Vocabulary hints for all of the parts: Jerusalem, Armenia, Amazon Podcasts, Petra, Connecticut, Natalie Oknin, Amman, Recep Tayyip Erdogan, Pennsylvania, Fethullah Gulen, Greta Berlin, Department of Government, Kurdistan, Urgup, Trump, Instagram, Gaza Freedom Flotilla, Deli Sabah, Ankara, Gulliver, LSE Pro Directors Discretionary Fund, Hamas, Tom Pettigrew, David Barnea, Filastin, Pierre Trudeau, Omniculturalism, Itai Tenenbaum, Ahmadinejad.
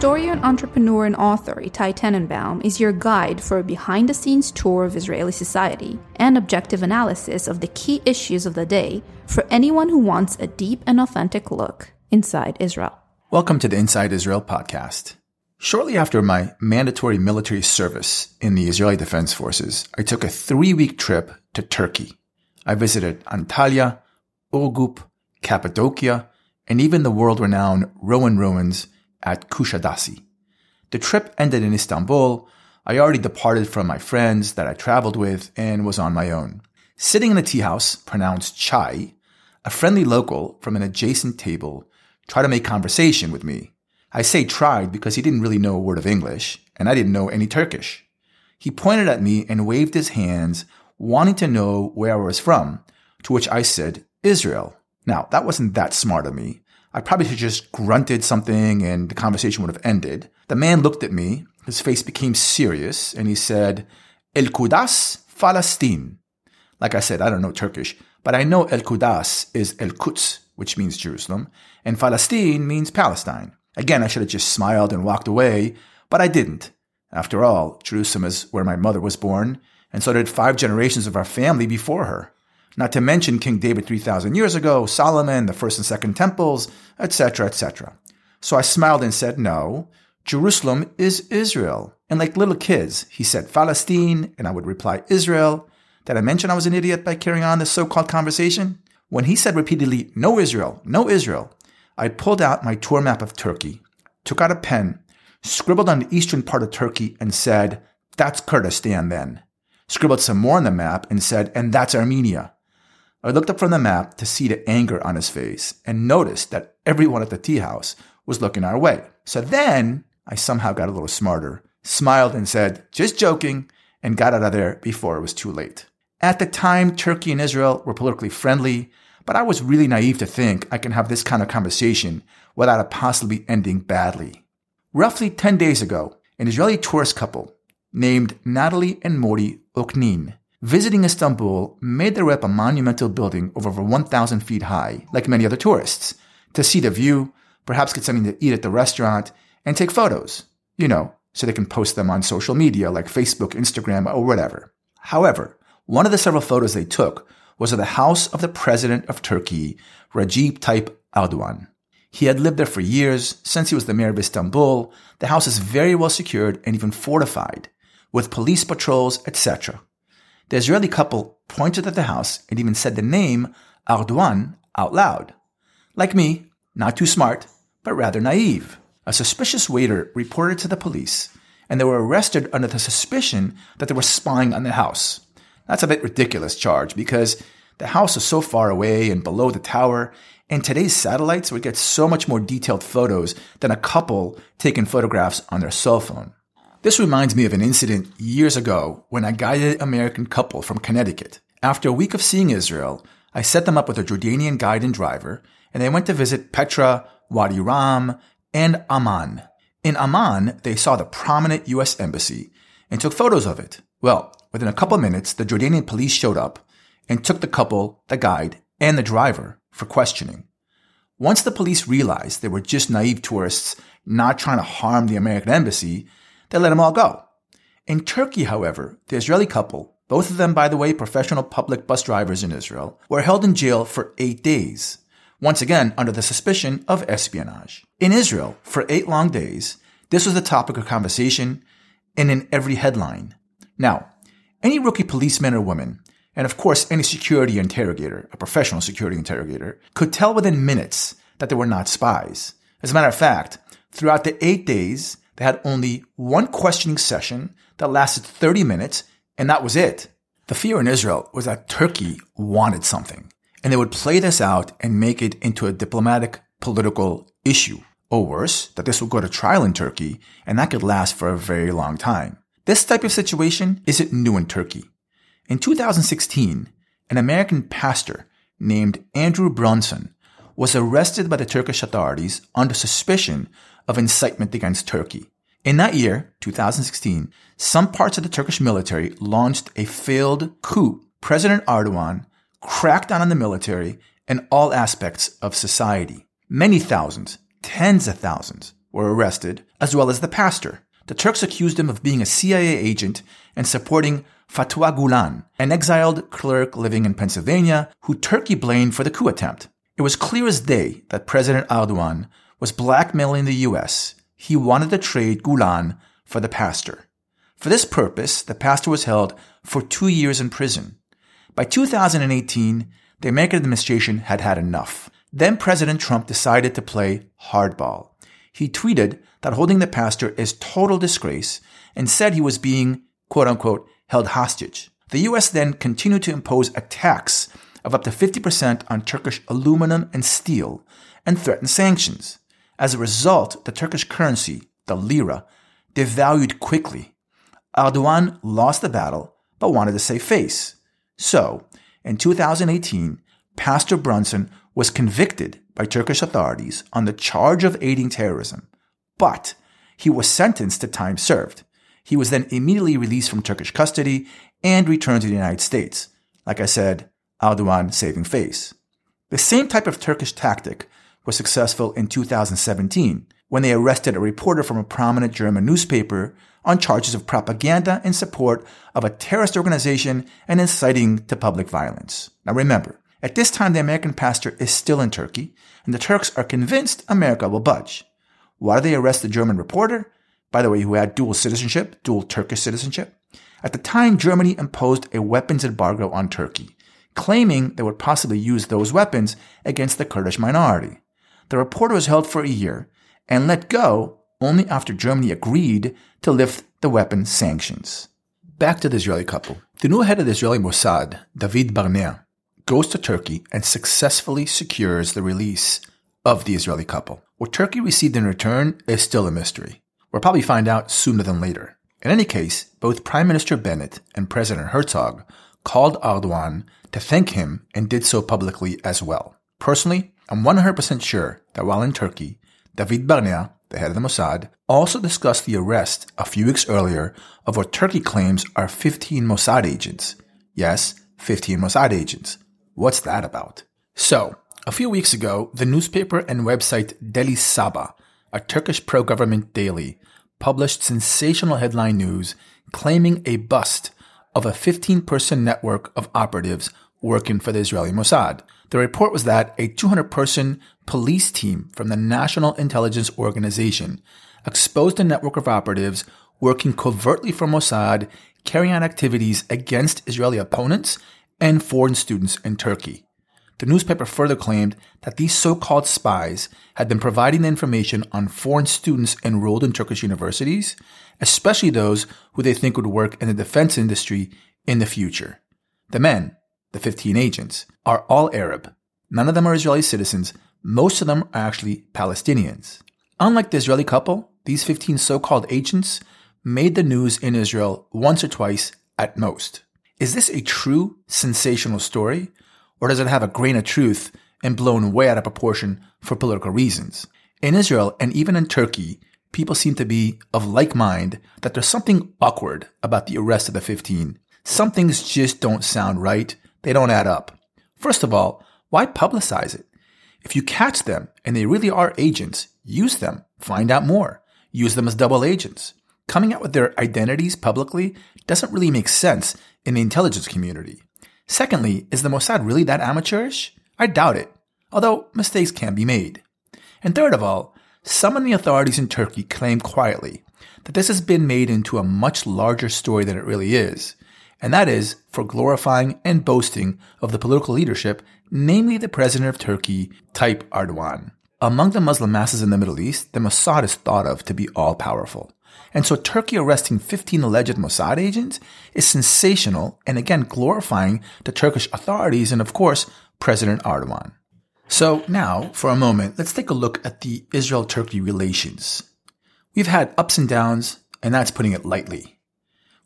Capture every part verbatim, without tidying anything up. Historian, entrepreneur, and author Itai Tenenbaum is your guide for a behind-the-scenes tour of Israeli society and objective analysis of the key issues of the day for anyone who wants a deep and authentic look inside Israel. Welcome to the Inside Israel Podcast. Shortly after my mandatory military service in the Israeli Defense Forces, I took a three-week trip to Turkey. I visited Antalya, Urgup, Cappadocia, and even the world-renowned Roman ruins at Kusadasi. The trip ended in Istanbul. I already departed from my friends that I traveled with and was on my own. Sitting in a tea house, pronounced chai, a friendly local from an adjacent table tried to make conversation with me. I say tried because he didn't really know a word of English, and I didn't know any Turkish. He pointed at me and waved his hands, wanting to know where I was from, to which I said, Israel. Now, that wasn't that smart of me. I probably should have just grunted something and the conversation would have ended. The man looked at me, his face became serious, and he said, Al-Quds, Filastin. Like I said, I don't know Turkish, but I know Al-Quds is Al-Quds, which means Jerusalem, and Filastin means Palestine. Again, I should have just smiled and walked away, but I didn't. After all, Jerusalem is where my mother was born, and so did five generations of our family before her. Not to mention King David three thousand years ago, Solomon, the first and second temples, et cetera, et cetera. So I smiled and said, no, Jerusalem is Israel. And like little kids, he said, Palestine, and I would reply, Israel. Did I mention I was an idiot by carrying on this so-called conversation? When he said repeatedly, no Israel, no Israel, I pulled out my tour map of Turkey, took out a pen, scribbled on the eastern part of Turkey, and said, that's Kurdistan then. Scribbled some more on the map and said, and that's Armenia. I looked up from the map to see the anger on his face and noticed that everyone at the tea house was looking our way. So then I somehow got a little smarter, smiled and said, just joking, and got out of there before it was too late. At the time, Turkey and Israel were politically friendly, but I was really naive to think I can have this kind of conversation without it possibly ending badly. Roughly ten days ago, an Israeli tourist couple named Natalie and Morty Oknin, visiting Istanbul, made their way up a monumental building of over one thousand feet high, like many other tourists, to see the view, perhaps get something to eat at the restaurant, and take photos, you know, so they can post them on social media like Facebook, Instagram, or whatever. However, one of the several photos they took was of the house of the president of Turkey, Recep Tayyip Erdogan. He had lived there for years. Since he was the mayor of Istanbul, the house is very well secured and even fortified, with police patrols, et cetera. The Israeli couple pointed at the house and even said the name Erdogan out loud. Like me, not too smart, but rather naive. A suspicious waiter reported to the police, and they were arrested under the suspicion that they were spying on the house. That's a bit ridiculous charge because the house is so far away and below the tower, and today's satellites would get so much more detailed photos than a couple taking photographs on their cell phone. This reminds me of an incident years ago when I guided an American couple from Connecticut. After a week of seeing Israel, I set them up with a Jordanian guide and driver, and they went to visit Petra, Wadi Ram, and Amman. In Amman, they saw the prominent U S embassy and took photos of it. Well, within a couple minutes, the Jordanian police showed up and took the couple, the guide, and the driver for questioning. Once the police realized they were just naive tourists not trying to harm the American embassy, they let them all go. In Turkey, however, the Israeli couple, both of them, by the way, professional public bus drivers in Israel, were held in jail for eight days, once again under the suspicion of espionage. In Israel, for eight long days, this was the topic of conversation and in every headline. Now, any rookie policeman or woman, and of course any security interrogator, a professional security interrogator, could tell within minutes that they were not spies. As a matter of fact, throughout the eight days, they had only one questioning session that lasted thirty minutes, and that was it. The fear in Israel was that Turkey wanted something, and they would play this out and make it into a diplomatic, political issue. Or worse, that this would go to trial in Turkey, and that could last for a very long time. This type of situation isn't new in Turkey. In two thousand sixteen, an American pastor named Andrew Brunson was arrested by the Turkish authorities under suspicion of incitement against Turkey. In that year, two thousand sixteen, some parts of the Turkish military launched a failed coup. President Erdogan cracked down on the military and all aspects of society. Many thousands, tens of thousands, were arrested, as well as the pastor. The Turks accused him of being a C I A agent and supporting Fethullah Gulen, an exiled cleric living in Pennsylvania, who Turkey blamed for the coup attempt. It was clear as day that President Erdogan was blackmailing the U S. He wanted to trade Gulen for the pastor. For this purpose, the pastor was held for two years in prison. By two thousand eighteen, the American administration had had enough. Then President Trump decided to play hardball. He tweeted that holding the pastor is total disgrace and said he was being, quote-unquote, held hostage. The U S then continued to impose a tax of up to fifty percent on Turkish aluminum and steel and threatened sanctions. As a result, the Turkish currency, the lira, devalued quickly. Erdogan lost the battle but wanted to save face. So, in two thousand eighteen, Pastor Brunson was convicted by Turkish authorities on the charge of aiding terrorism, but he was sentenced to time served. He was then immediately released from Turkish custody and returned to the United States. Like I said, Erdogan saving face. The same type of Turkish tactic was successful in two thousand seventeen when they arrested a reporter from a prominent German newspaper on charges of propaganda in support of a terrorist organization and inciting to public violence. Now remember, at this time, the American pastor is still in Turkey, and the Turks are convinced America will budge. Why do they arrest the German reporter? By the way, who had dual citizenship, dual Turkish citizenship. At the time, Germany imposed a weapons embargo on Turkey, claiming they would possibly use those weapons against the Kurdish minority. The reporter was held for a year and let go only after Germany agreed to lift the weapon sanctions. Back to the Israeli couple. The new head of the Israeli Mossad, David Barnea, goes to Turkey and successfully secures the release of the Israeli couple. What Turkey received in return is still a mystery. We'll probably find out sooner than later. In any case, both Prime Minister Bennett and President Herzog called Erdogan to thank him and did so publicly as well. Personally, I'm one hundred percent sure that while in Turkey, David Barnea, the head of the Mossad, also discussed the arrest a few weeks earlier of what Turkey claims are fifteen Mossad agents. Yes, fifteen Mossad agents. What's that about? So, a few weeks ago, the newspaper and website Deli Sabah, a Turkish pro-government daily, published sensational headline news claiming a bust of a fifteen-person network of operatives working for the Israeli Mossad. The report was that a two hundred person police team from the National Intelligence Organization exposed a network of operatives working covertly for Mossad, carrying out activities against Israeli opponents and foreign students in Turkey. The newspaper further claimed that these so-called spies had been providing information on foreign students enrolled in Turkish universities, especially those who they think would work in the defense industry in the future. The men, the fifteen agents, are all Arab. None of them are Israeli citizens. Most of them are actually Palestinians. Unlike the Israeli couple, these fifteen so-called agents made the news in Israel once or twice at most. Is this a true, sensational story, or does it have a grain of truth and blown way out of proportion for political reasons? In Israel and even in Turkey, people seem to be of like mind that there's something awkward about the arrest of the fifteen. Some things just don't sound right. They don't add up. First of all, why publicize it? If you catch them and they really are agents, use them. Find out more. Use them as double agents. Coming out with their identities publicly doesn't really make sense in the intelligence community. Secondly, is the Mossad really that amateurish? I doubt it, although mistakes can be made. And third of all, some of the authorities in Turkey claim quietly that this has been made into a much larger story than it really is, and that is for glorifying and boasting of the political leadership, namely the president of Turkey, Tayyip Erdogan. Among the Muslim masses in the Middle East, the Mossad is thought of to be all-powerful. And so Turkey arresting fifteen alleged Mossad agents is sensational and again glorifying the Turkish authorities and, of course, President Erdogan. So now, for a moment, let's take a look at the Israel-Turkey relations. We've had ups and downs, and that's putting it lightly.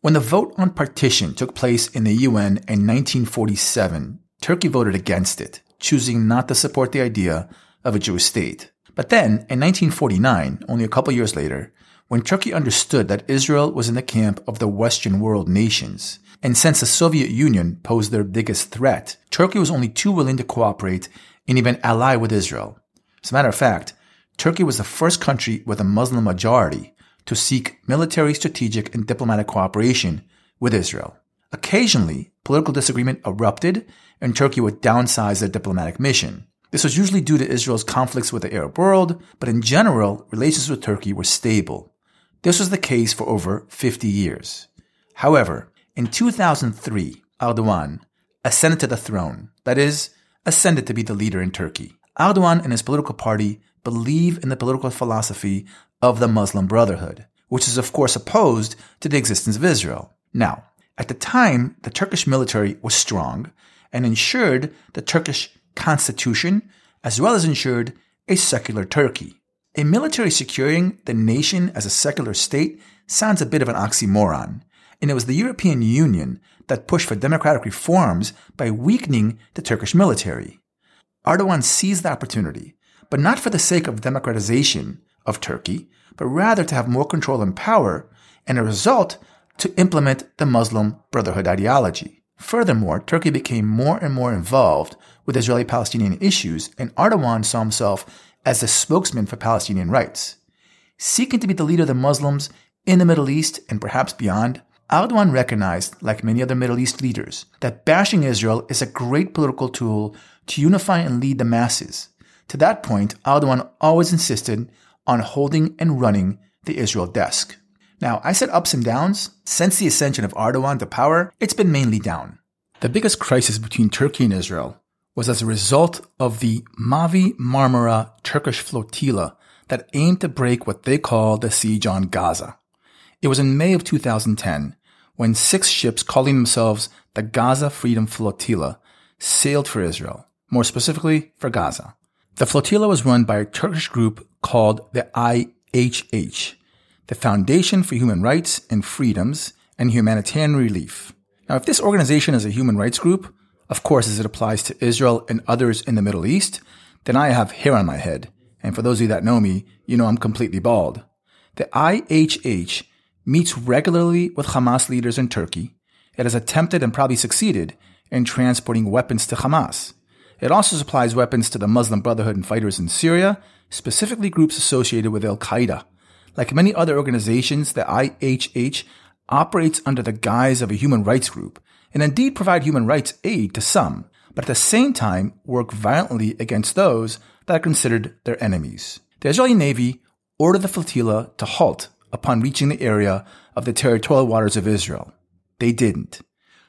When the vote on partition took place in the U N in nineteen forty-seven, Turkey voted against it, choosing not to support the idea of a Jewish state. But then, in nineteen forty-nine, only a couple years later, when Turkey understood that Israel was in the camp of the Western world nations, and since the Soviet Union posed their biggest threat, Turkey was only too willing to cooperate and even ally with Israel. As a matter of fact, Turkey was the first country with a Muslim majority to seek military, strategic, and diplomatic cooperation with Israel. Occasionally, political disagreement erupted, and Turkey would downsize their diplomatic mission. This was usually due to Israel's conflicts with the Arab world, but in general, relations with Turkey were stable. This was the case for over fifty years. However, in two thousand three, Erdogan ascended to the throne, that is, ascended to be the leader in Turkey. Erdogan and his political party believe in the political philosophy of the Muslim Brotherhood, which is of course opposed to the existence of Israel. Now, at the time, the Turkish military was strong and ensured the Turkish constitution, as well as ensured a secular Turkey. A military securing the nation as a secular state sounds a bit of an oxymoron, and it was the European Union that pushed for democratic reforms by weakening the Turkish military. Erdogan seized the opportunity, but not for the sake of democratization of Turkey, but rather to have more control and power, and as a result, to implement the Muslim Brotherhood ideology. Furthermore, Turkey became more and more involved with Israeli-Palestinian issues, and Erdogan saw himself as the spokesman for Palestinian rights. Seeking to be the leader of the Muslims in the Middle East and perhaps beyond, Erdogan recognized, like many other Middle East leaders, that bashing Israel is a great political tool to unify and lead the masses. To that point, Erdogan always insisted on holding and running the Israel desk. Now, I said ups and downs. Since the ascension of Erdogan to power, it's been mainly down. The biggest crisis between Turkey and Israel was as a result of the Mavi Marmara Turkish flotilla that aimed to break what they called the siege on Gaza. It was in May of two thousand ten when six ships calling themselves the Gaza Freedom Flotilla sailed for Israel, more specifically for Gaza. The flotilla was run by a Turkish group called the I H H, the Foundation for Human Rights and Freedoms and Humanitarian Relief. Now, if this organization is a human rights group, of course, as it applies to Israel and others in the Middle East, then I have hair on my head. And for those of you that know me, you know I'm completely bald. The I H H meets regularly with Hamas leaders in Turkey. It has attempted and probably succeeded in transporting weapons to Hamas. It also supplies weapons to the Muslim Brotherhood and fighters in Syria, specifically groups associated with al-Qaeda. Like many other organizations, the I H H operates under the guise of a human rights group, and indeed provide human rights aid to some, but at the same time work violently against those that are considered their enemies. The Israeli Navy ordered the flotilla to halt upon reaching the area of the territorial waters of Israel. They didn't.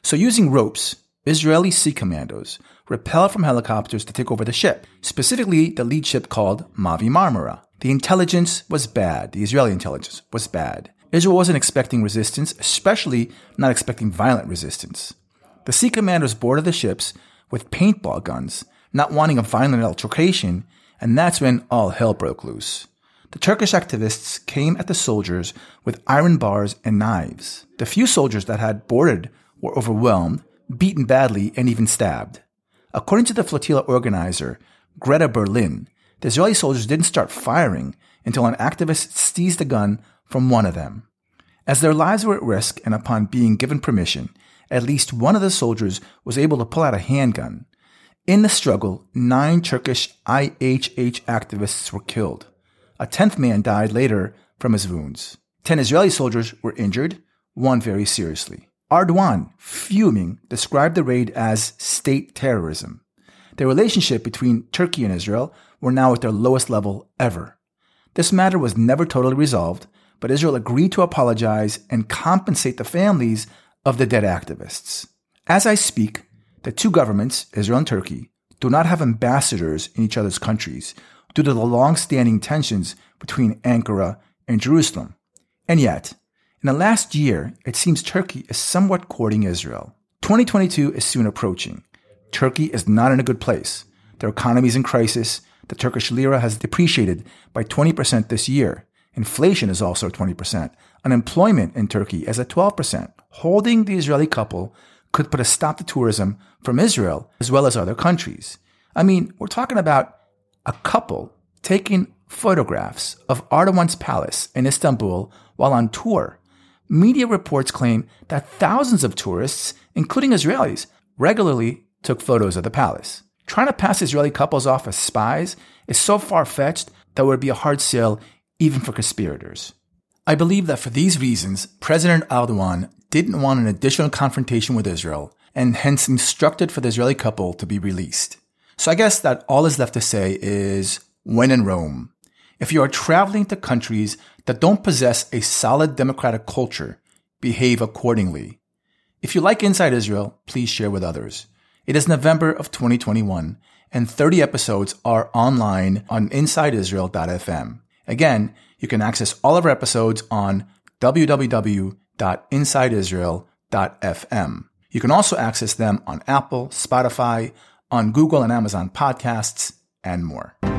So using ropes, Israeli sea commandos rappelled from helicopters to take over the ship, specifically the lead ship called Mavi Marmara. The intelligence was bad. The Israeli intelligence was bad. Israel wasn't expecting resistance, especially not expecting violent resistance. The sea commanders boarded the ships with paintball guns, not wanting a violent altercation, and that's when all hell broke loose. The Turkish activists came at the soldiers with iron bars and knives. The few soldiers that had boarded were overwhelmed, beaten badly, and even stabbed. According to the flotilla organizer, Greta Berlin, the Israeli soldiers didn't start firing until an activist seized a gun from one of them. As their lives were at risk and upon being given permission, at least one of the soldiers was able to pull out a handgun. In the struggle, nine Turkish I H H activists were killed. A tenth man died later from his wounds. Ten Israeli soldiers were injured, one very seriously. Erdogan, fuming, described the raid as state terrorism. The relationship between Turkey and Israel were now at their lowest level ever. This matter was never totally resolved, but Israel agreed to apologize and compensate the families of the dead activists. As I speak, the two governments, Israel and Turkey, do not have ambassadors in each other's countries due to the long-standing tensions between Ankara and Jerusalem. And yet, in the last year, it seems Turkey is somewhat courting Israel. twenty twenty-two is soon approaching. Turkey is not in a good place. Their economy is in crisis. The Turkish lira has depreciated by twenty percent this year. Inflation is also twenty percent. Unemployment in Turkey is at twelve percent. Holding the Israeli couple could put a stop to tourism from Israel as well as other countries. I mean, we're talking about a couple taking photographs of Erdogan's palace in Istanbul while on tour. Media reports claim that thousands of tourists, including Israelis, regularly took photos of the palace. Trying to pass Israeli couples off as spies is so far-fetched that would be a hard sell even for conspirators. I believe that for these reasons, President Erdogan didn't want an additional confrontation with Israel and hence instructed for the Israeli couple to be released. So I guess that all is left to say is, when in Rome. If you are traveling to countries that don't possess a solid democratic culture, behave accordingly. If you like Inside Israel, please share with others. It is November of twenty twenty-one, and thirty episodes are online on Inside Israel dot f m. Again, you can access all of our episodes on w w w dot inside israel dot f m. You can also access them on Apple, Spotify, on Google and Amazon podcasts, and more.